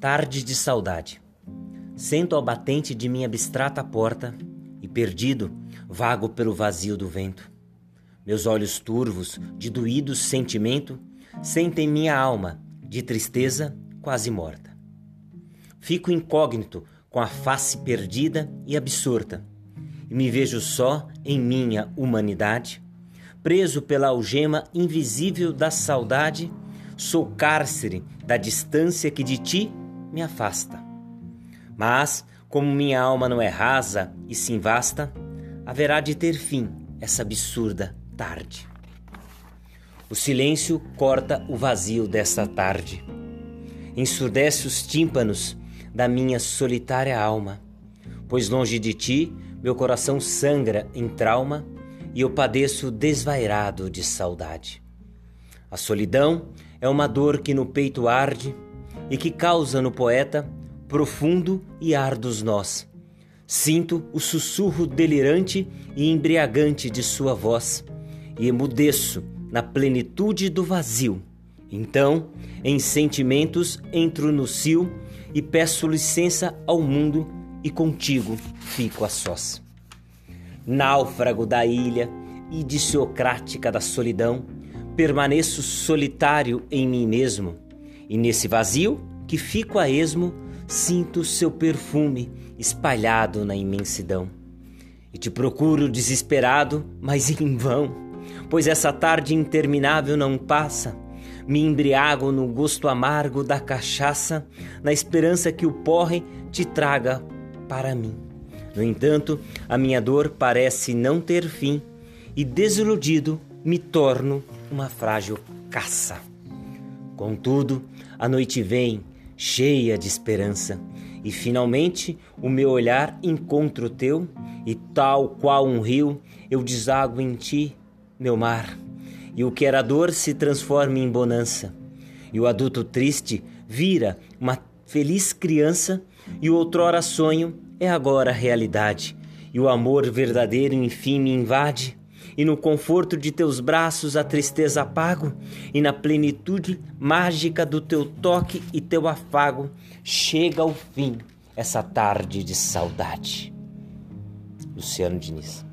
Tarde de saudade. Sento ao batente de minha abstrata porta e, perdido, vago pelo vazio do vento. Meus olhos turvos, de doído sentimento, sentem minha alma, de tristeza, quase morta. Fico incógnito, com a face perdida e absorta, e me vejo só em minha humanidade, preso pela algema invisível da saudade. Sou cárcere da distância que de ti me afasta. Mas, como minha alma não é rasa e sim vasta, haverá de ter fim essa absurda tarde. O silêncio corta o vazio dessa tarde. Ensurdece os tímpanos da minha solitária alma, pois longe de ti meu coração sangra em trauma e eu padeço desvairado de saudade. A solidão é uma dor que no peito arde e que causa no poeta profundo e árduos nós. Sinto o sussurro delirante e embriagante de sua voz e emudeço na plenitude do vazio. Então, em sentimentos, entro no cio e peço licença ao mundo e contigo fico a sós. Náufrago da ilha idiosincrática da solidão, permaneço solitário em mim mesmo, e nesse vazio que fico a esmo, sinto seu perfume espalhado na imensidão. E te procuro desesperado, mas em vão, pois essa tarde interminável não passa. Me embriago no gosto amargo da cachaça, na esperança que o porre te traga para mim. No entanto, a minha dor parece não ter fim, e desiludido me torno uma frágil caça. Contudo, a noite vem, cheia de esperança, e finalmente o meu olhar encontra o teu, e tal qual um rio, eu deságuo em ti, meu mar, e o que era dor se transforma em bonança, e o adulto triste vira uma feliz criança, e o outrora sonho é agora realidade, e o amor verdadeiro enfim me invade, e no conforto de teus braços a tristeza apago, e na plenitude mágica do teu toque e teu afago, chega ao fim essa tarde de saudade. Luciano Diniz.